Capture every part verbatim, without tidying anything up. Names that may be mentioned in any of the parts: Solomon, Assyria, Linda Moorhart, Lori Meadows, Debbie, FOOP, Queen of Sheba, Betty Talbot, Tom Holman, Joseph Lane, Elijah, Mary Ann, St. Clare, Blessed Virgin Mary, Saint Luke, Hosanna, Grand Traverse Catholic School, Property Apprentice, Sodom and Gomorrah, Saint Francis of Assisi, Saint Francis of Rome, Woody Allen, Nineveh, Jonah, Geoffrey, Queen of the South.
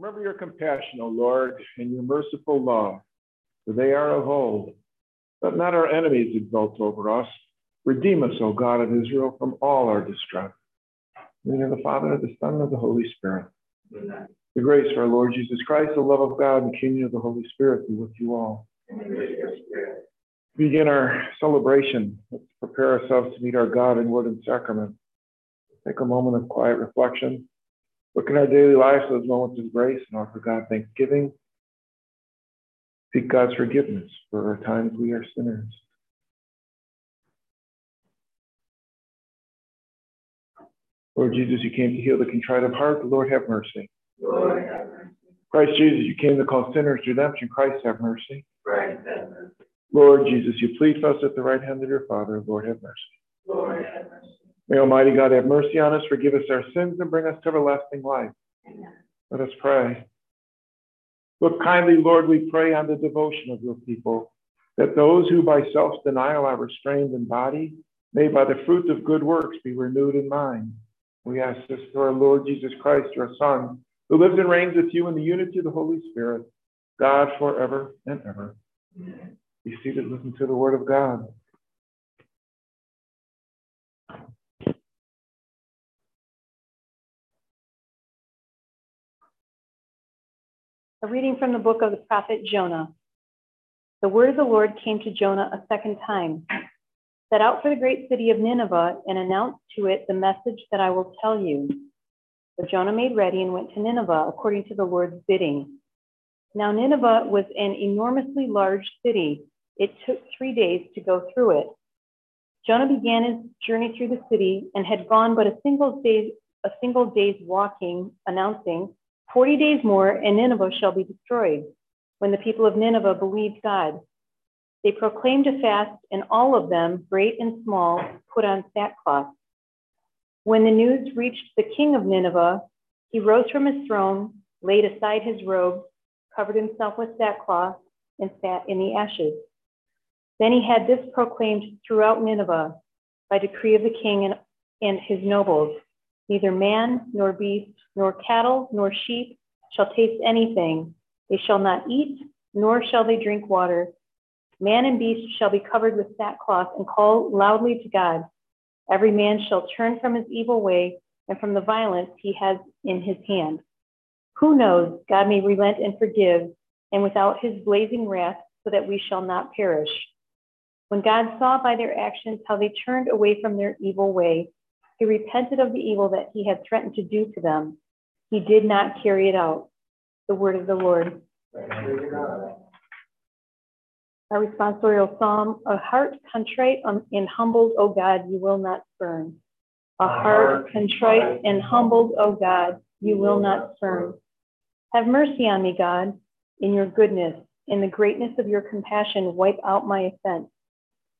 Remember your compassion, O Lord, and your merciful law, for they are of old. Let not our enemies exult over us. Redeem us, O God of Israel, from all our distress. In the name of the Father, the Son, and of the Holy Spirit. Amen. The grace of our Lord Jesus Christ, the love of God, and the communion of the Holy Spirit be with you all. Amen. Begin our celebration. Let's prepare ourselves to meet our God in word and sacrament. Take a moment of quiet reflection. Look in our daily lives for those moments of grace and offer God thanksgiving. Seek God's forgiveness for our times we are sinners. Lord Jesus, you came to heal the contrite of heart. Lord, have mercy. Lord, have mercy. Christ Jesus, you came to call sinners to redemption. Christ, have mercy. Christ, have mercy. Lord Jesus, you plead for us at the right hand of your Father. Lord, have mercy. Lord, have mercy. May Almighty God have mercy on us, forgive us our sins, and bring us to everlasting life. Amen. Let us pray. Look kindly, Lord, we pray, on the devotion of your people, that those who by self-denial are restrained in body may by the fruit of good works be renewed in mind. We ask this through our Lord Jesus Christ, your Son, who lives and reigns with you in the unity of the Holy Spirit, God forever and ever. Amen. Be seated, listen to the word of God. A reading from the book of the prophet Jonah. The word of the Lord came to Jonah a second time. Set out for the great city of Nineveh and announce to it the message that I will tell you. So Jonah made ready and went to Nineveh according to the Lord's bidding. Now Nineveh was an enormously large city. It took three days to go through it. Jonah began his journey through the city and had gone but a single day, a single day's walking, announcing, Forty days more, and Nineveh shall be destroyed. When the people of Nineveh believed God, they proclaimed a fast, and all of them, great and small, put on sackcloth. When the news reached the king of Nineveh, he rose from his throne, laid aside his robe, covered himself with sackcloth, and sat in the ashes. Then he had this proclaimed throughout Nineveh by decree of the king and, and his nobles. Neither man, nor beast, nor cattle, nor sheep shall taste anything. They shall not eat, nor shall they drink water. Man and beast shall be covered with sackcloth and call loudly to God. Every man shall turn from his evil way and from the violence he has in his hand. Who knows, God may relent and forgive, and without his blazing wrath, so that we shall not perish. When God saw by their actions how they turned away from their evil way, he repented of the evil that he had threatened to do to them. He did not carry it out. The word of the Lord. Our responsorial psalm, a heart contrite and humbled, O God, you will not spurn. A heart contrite and humbled, O God, you will not spurn. Have mercy on me, God, in your goodness, in the greatness of your compassion, wipe out my offense.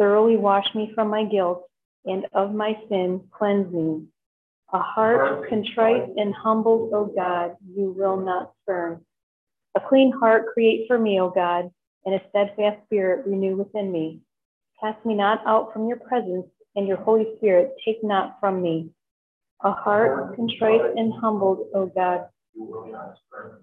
Thoroughly wash me from my guilt, and of my sin, cleanse me. A heart contrite and humbled, O God, you will not spurn. A clean heart create for me, O God, and a steadfast spirit renew within me. Cast me not out from your presence, and your Holy Spirit take not from me. A heart contrite and humbled, O God, you will not spurn.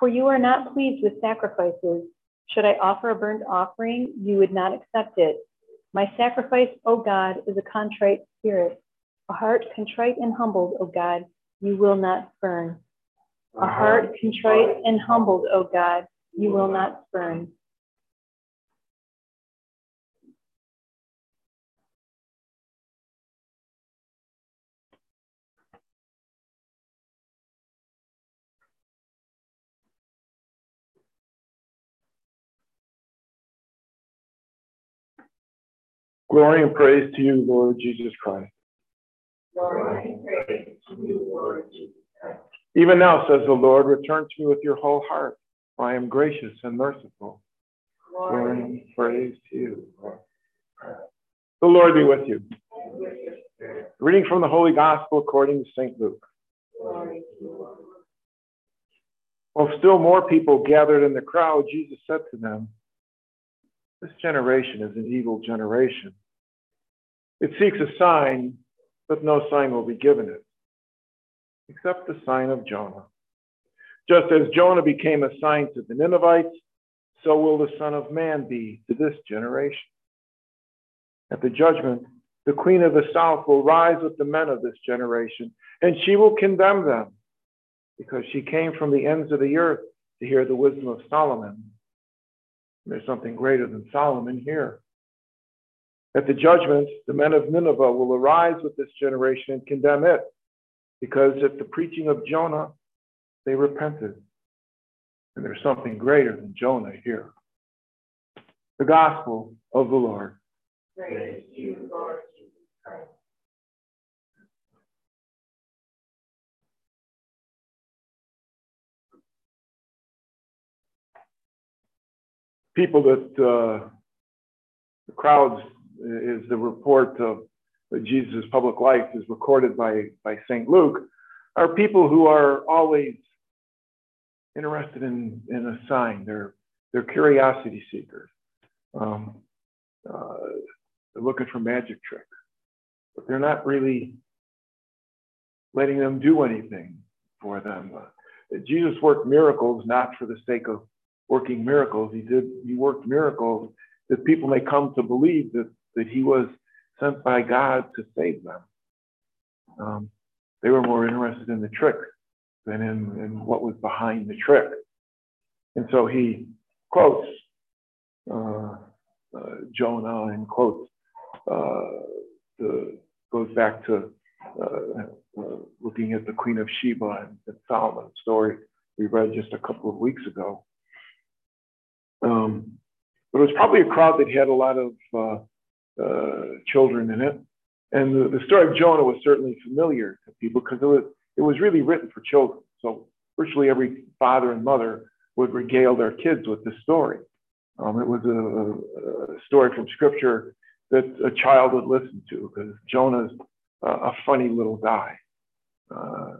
For you are not pleased with sacrifices. Should I offer a burnt offering, you would not accept it. My sacrifice, O God, is a contrite spirit, a heart contrite and humbled, O God, you will not spurn. A heart contrite and humbled, O God, you will not spurn. Glory and praise to you, Lord Jesus Christ. Glory and praise to you, Lord Jesus Christ. Even now, says the Lord, return to me with your whole heart, for I am gracious and merciful. Glory, Glory and praise to you, Lord. The Lord be with you. Reading from the Holy Gospel according to Saint Luke. Glory to you, Lord. While still more people gathered in the crowd, Jesus said to them, This generation is an evil generation. It seeks a sign, but no sign will be given it, except the sign of Jonah. Just as Jonah became a sign to the Ninevites, so will the Son of Man be to this generation. At the judgment, the Queen of the South will rise with the men of this generation, and she will condemn them, because she came from the ends of the earth to hear the wisdom of Solomon. There's something greater than Solomon here. At the judgment, the men of Nineveh will arise with this generation and condemn it, because at the preaching of Jonah, they repented. And there's something greater than Jonah here. The Gospel of the Lord. Praise to you, Lord Jesus Christ. People that uh, the crowds is the report of Jesus' public life is recorded by by Saint Luke are people who are always interested in in a sign. They're they're curiosity seekers. Um, uh, They're looking for magic tricks, but they're not really letting them do anything for them. Uh, Jesus worked miracles not for the sake of working miracles. He did. He worked miracles that people may come to believe that, that he was sent by God to save them. Um, they were more interested in the trick than in, in what was behind the trick. And so he quotes uh, uh, Jonah and quotes Uh, the, goes back to uh, uh, looking at the Queen of Sheba and, and Solomon's story we read just a couple of weeks ago. Um, but it was probably a crowd that had a lot of uh, uh, children in it. And the, the story of Jonah was certainly familiar to people because it was, it was really written for children. So virtually every father and mother would regale their kids with this story. Um, it was a, a story from Scripture that a child would listen to, because Jonah's uh, a funny little guy. Uh,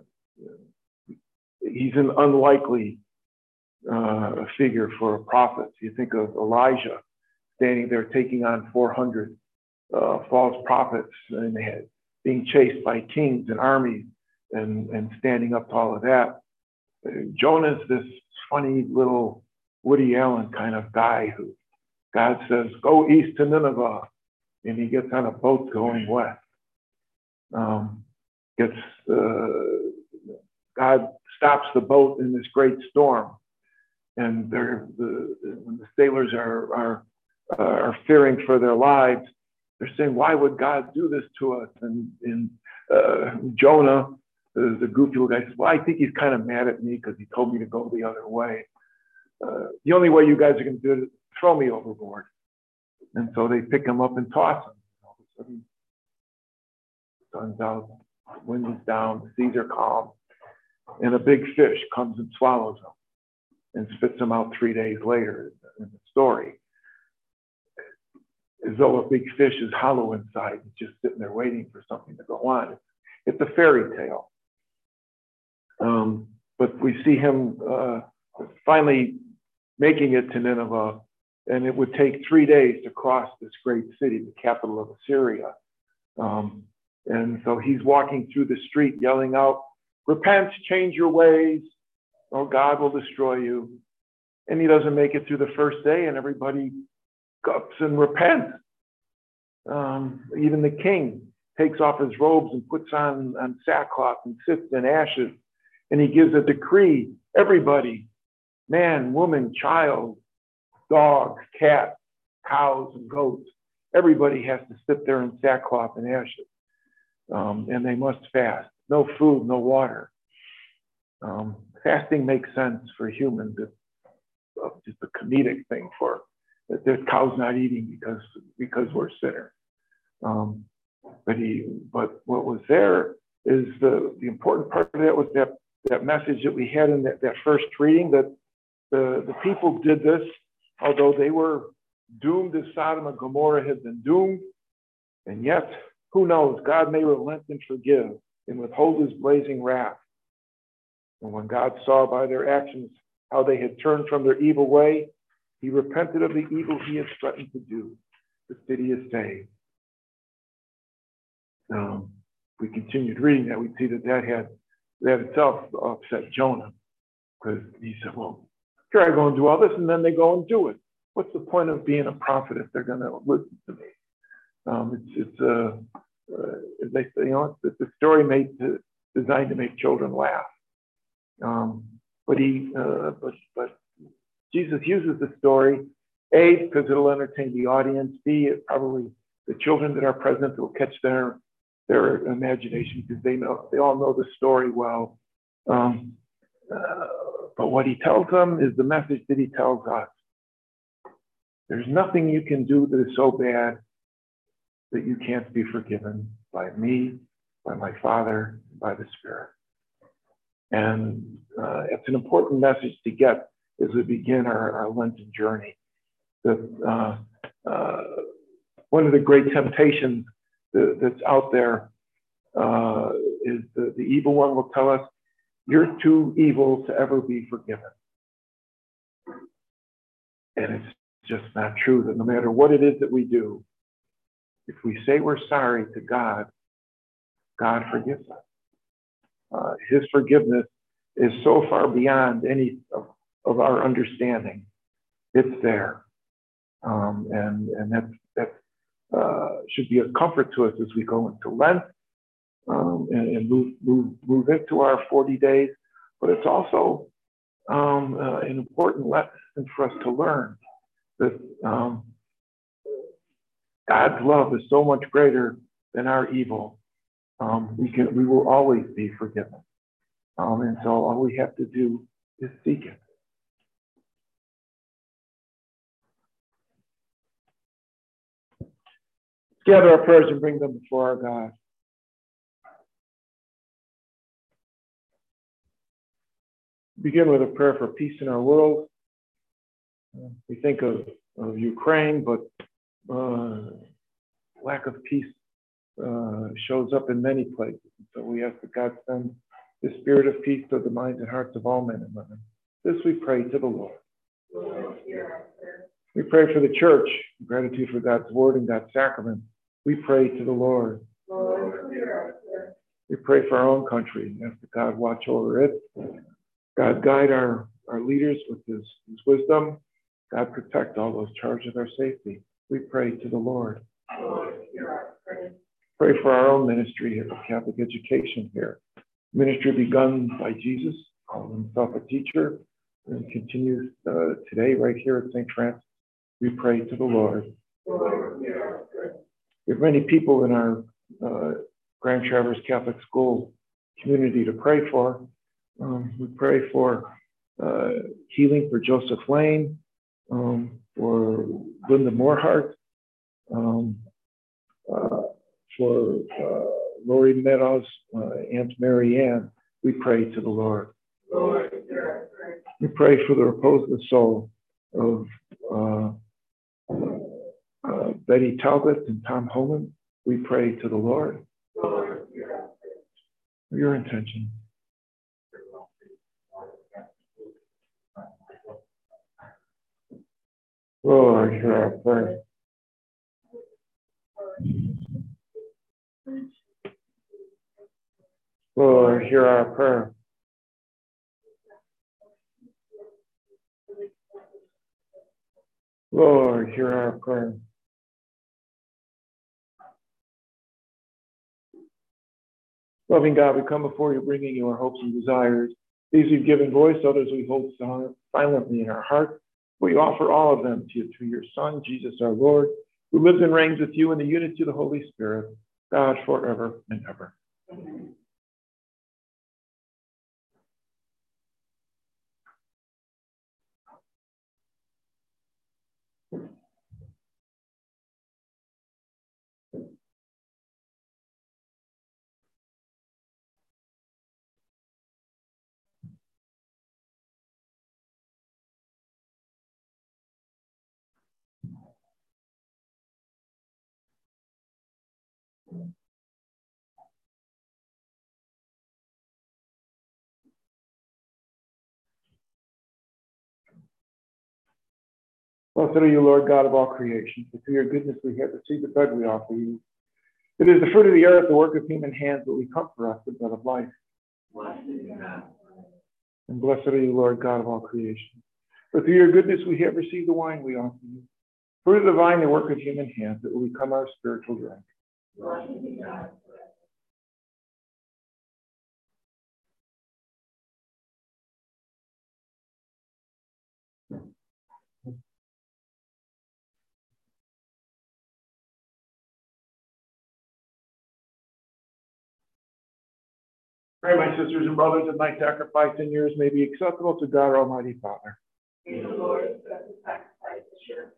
he's an unlikely uh, figure for a prophet. You think of Elijah standing there taking on four hundred uh, false prophets and being chased by kings and armies and, and standing up to all of that. Uh, Jonah's this funny little Woody Allen kind of guy who God says, go east to Nineveh. And he gets on a boat going west. Um, gets uh, God stops the boat in this great storm, and they're, the, when the sailors are are uh, are fearing for their lives, they're saying, "Why would God do this to us?" And, and uh, Jonah, the, the goofy little guy, says, "Well, I think he's kind of mad at me because he told me to go the other way. Uh, the only way you guys are going to do it is throw me overboard." And so they pick him up and toss him. All of a sudden, sun's out, wind is down, the seas are calm, and a big fish comes and swallows him and spits him out three days later in the story. As though a big fish is hollow inside and just sitting there waiting for something to go on. It's a fairy tale. Um, but we see him uh, finally making it to Nineveh. And it would take three days to cross this great city, the capital of Assyria. Um, and so he's walking through the street, yelling out, "Repent, change your ways, or God will destroy you." And he doesn't make it through the first day, and everybody gups and repents. Um, even the king takes off his robes and puts on, on sackcloth and sits in ashes. And he gives a decree, everybody, man, woman, child, dogs, cats, cows, and goats. Everybody has to sit there in sackcloth and ashes. Um, and they must fast. No food, no water. Um, fasting makes sense for humans. It's uh, just a comedic thing for that the cow's not eating because, because we're sinners. Um, but, he, but what was there is the, the important part of that was that, that message that we had in that, that first reading, that the, the people did this. Although they were doomed as Sodom and Gomorrah had been doomed, and yet, who knows, God may relent and forgive and withhold his blazing wrath. And when God saw by their actions how they had turned from their evil way, he repented of the evil he had threatened to do. The city is saved. Um, we continued reading that, we see that that had that itself upset Jonah. Because he said, well, here I go and do all this, and then they go and do it. What's the point of being a prophet if they're going to listen to me? Um, it's it's a uh, uh, they you know it's, it's a story made to, designed to make children laugh. Um, but he uh, but but Jesus uses the story a because it'll entertain the audience. B, it probably the children that are present will catch their their imagination because they know they all know the story well. Um, uh, but what he tells them is the message that he tells us. There's nothing you can do that is so bad that you can't be forgiven by me, by my Father, by the Spirit. And uh, it's an important message to get as we begin our, our Lenten journey. That uh, uh, one of the great temptations that, that's out there uh, is the, the evil one will tell us, you're too evil to ever be forgiven. And it's just not true that no matter what it is that we do, if we say we're sorry to God, God forgives us. Uh, his forgiveness is so far beyond any of, of our understanding. It's there. Um, and and that, that uh, should be a comfort to us as we go into Lent um, and, and move, move, move into our forty days. But it's also um, uh, an important lesson for us to learn that um, God's love is so much greater than our evil. Um, we can, we will always be forgiven. Um, and so all we have to do is seek it. Gather our prayers and bring them before our God. Begin with a prayer for peace in our world. We think of, of Ukraine, but uh, lack of peace Uh, shows up in many places. So we ask that God send the spirit of peace to the minds and hearts of all men and women. This we pray to the Lord. Lord, hear our prayer. We pray for the church, in gratitude for God's word and God's sacrament. We pray to the Lord. Lord, hear our prayer. We pray for our own country and ask that God watch over it. God guide our, our leaders with his, his wisdom. God protect all those charged with our safety. We pray to the Lord. Lord, hear our prayer. Pray for our own ministry here, Catholic education here. Ministry begun by Jesus, called himself a teacher, and continues uh, today right here at Saint Francis. We pray to the Lord. Lord, hear our prayer. We have many people in our uh, Grand Traverse Catholic School community to pray for. Um, we pray for uh, healing for Joseph Lane, um, for Linda Moorhart, um, uh, for uh, Lori Meadows, uh, Aunt Mary Ann, we pray to the Lord. Lord, hear our prayer. We pray for the repose of the soul of uh, uh, Betty Talbot and Tom Holman. We pray to the Lord. Lord, hear our prayer. For your intention. Lord, hear our prayer. Lord, hear our prayer. Lord, hear our prayer. Loving God, we come before you, bringing you our hopes and desires. These we've given voice, others we hold silently in our hearts. We offer all of them to you through your Son, Jesus our Lord, who lives and reigns with you in the unity of the Holy Spirit, God forever and ever. Amen. Blessed are you, Lord God of all creation, for through your goodness we have received the bread we offer you. It is the fruit of the earth, the work of human hands, but we come for us the bread of life. And blessed are you, Lord God of all creation. For through your goodness we have received the wine we offer you, fruit of the vine, the work of human hands, that will become our spiritual drink. Lord, be God. Pray, my sisters and brothers, that my sacrifice and yours may be acceptable to God, Almighty Father. May the Lord accept the sacrifice of yours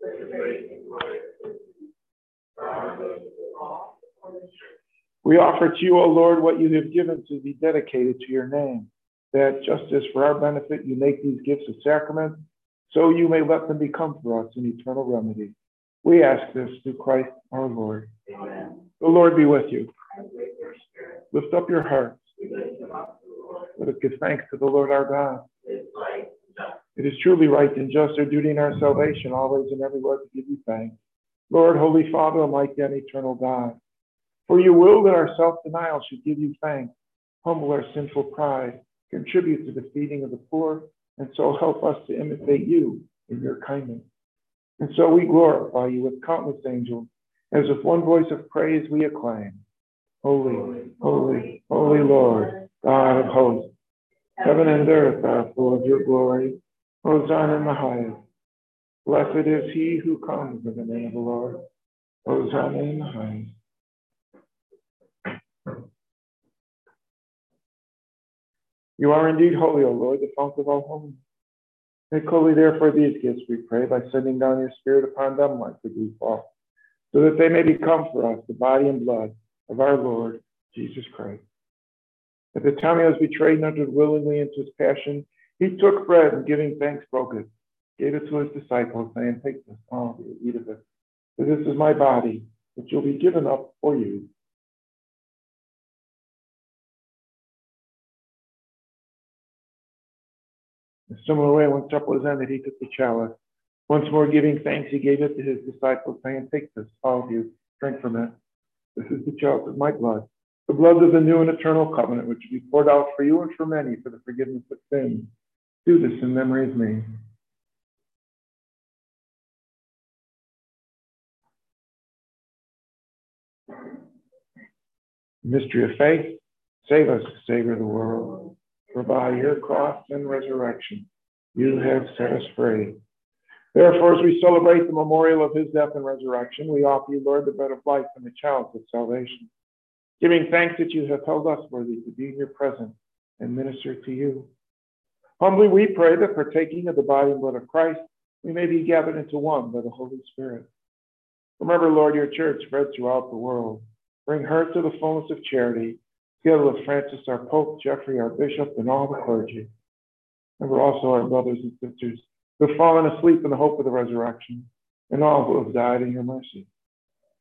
for your grace and glory, for our good and all for the church. We offer to you, O Lord, what you have given to be dedicated to your name, that just as for our benefit you make these gifts of sacrament, so you may let them become for us an eternal remedy. We ask this through Christ our Lord. Amen. The Lord be with you. Lift up your hearts. Let us give thanks to the Lord our God. It is truly right and just, our duty and our salvation, always and everywhere to give you thanks. Lord, Holy Father, almighty and eternal God, for you will that our self-denial should give you thanks, humble our sinful pride, contribute to the feeding of the poor, and so help us to imitate you in your kindness. And so we glorify you with countless angels, as with one voice of praise we acclaim. Holy, holy, holy Lord, God of hosts, heaven and earth are full of your glory. Hosanna in the highest. Blessed is he who comes in the name of the Lord. Hosanna in the highest. You are indeed holy, O Lord, the fount of all holiness. Make holy, therefore, these gifts, we pray, by sending down your Spirit upon them like the dew fall, so that they may become for us the body and blood of our Lord Jesus Christ. At the time he was betrayed and entered willingly into his passion, he took bread and, giving thanks, broke it, gave it to his disciples, saying, "Take this, all of you, eat of it, for this is my body, which will be given up for you." In a similar way, when supper was ended, he took the chalice. Once more giving thanks, he gave it to his disciples, saying, "Take this, all of you, drink from it. This is the chalice of my blood, the blood of the new and eternal covenant, which will be poured out for you and for many for the forgiveness of sins. Do this in memory of me." Mystery of faith, save us, Savior of the world, for by your cross and resurrection you have set us free. Therefore, as we celebrate the memorial of his death and resurrection, we offer you, Lord, the bread of life and the chalice of salvation, giving thanks that you have held us worthy to be in your presence and minister to you. Humbly we pray that, partaking of the body and blood of Christ, we may be gathered into one by the Holy Spirit. Remember, Lord, your church spread throughout the world. Bring her to the fullness of charity, together with Francis, our Pope, Geoffrey, our Bishop, and all the clergy. Remember also our brothers and sisters who have fallen asleep in the hope of the resurrection, and all who have died in your mercy.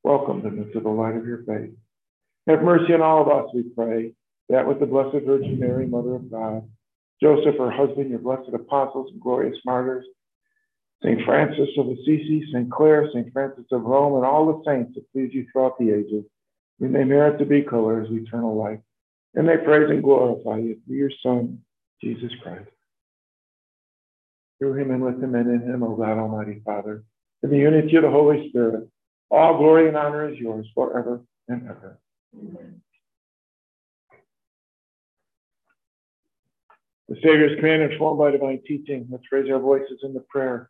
Welcome them into the light of your faith. Have mercy on all of us, we pray, that with the Blessed Virgin Mary, Mother of God, Joseph, her husband, your blessed apostles and glorious martyrs, Saint Francis of Assisi, Saint Clare, Saint Francis of Rome, and all the saints that please you throughout the ages, we may merit to be co-heirs of eternal life, and may praise and glorify you through your Son, Jesus Christ. Through him and with him and in him, O God, Almighty Father, in the unity of the Holy Spirit, all glory and honor is yours forever and ever. Amen. The Savior's command, informed by divine teaching. Let's raise our voices in the prayer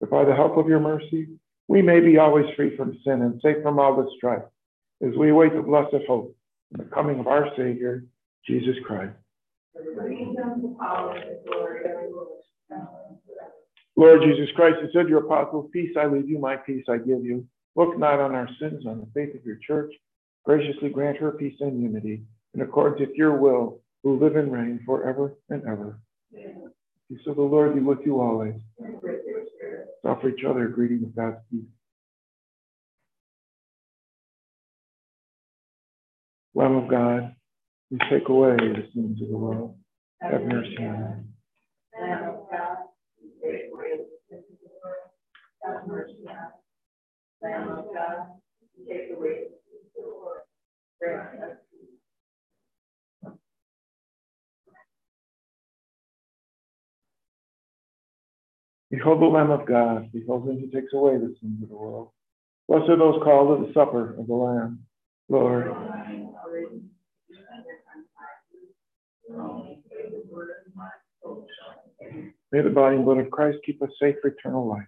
that by the help of your mercy, we may be always free from sin and safe from all distress, as we await the blessed hope and the coming of our Savior, Jesus Christ. Lord Jesus Christ, you said to your apostles, "Peace I leave you, my peace I give you. Look not on our sins, on the faith of your church. Graciously grant her peace and unity, in accordance with your will, who live and reign forever and ever." So the Lord be with you always. Offer each other a greeting of God's peace. Lamb of God, you take away the sins of the world. Have mercy on us. Lamb of God, you take away the sins of the world. Have mercy on us. Lamb of God, you take away the sins of the world. Grant us peace. Behold the Lamb of God, behold him who takes away the sins of the world. Blessed are those called to the supper of the Lamb. Lord, may the body and blood of Christ keep us safe for eternal life.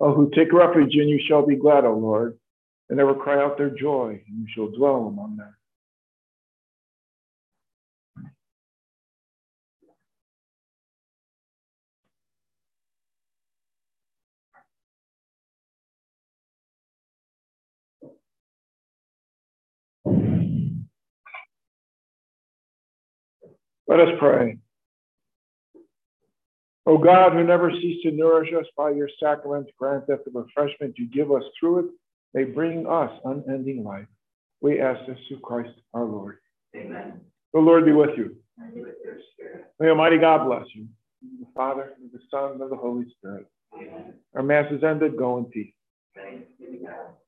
Oh, who take refuge in you shall be glad, O Lord, and ever cry out their joy, and you shall dwell among them. Let us pray. O God, who never cease to nourish us by your sacraments, grant that the refreshment you give us through it may bring us unending life. We ask this through Christ our Lord. Amen. The Lord be with you. And with your spirit. May Almighty God bless you, the Father, and the Son, and the Holy Spirit. Amen. Our Mass is ended. Go in peace. Thanks be to God.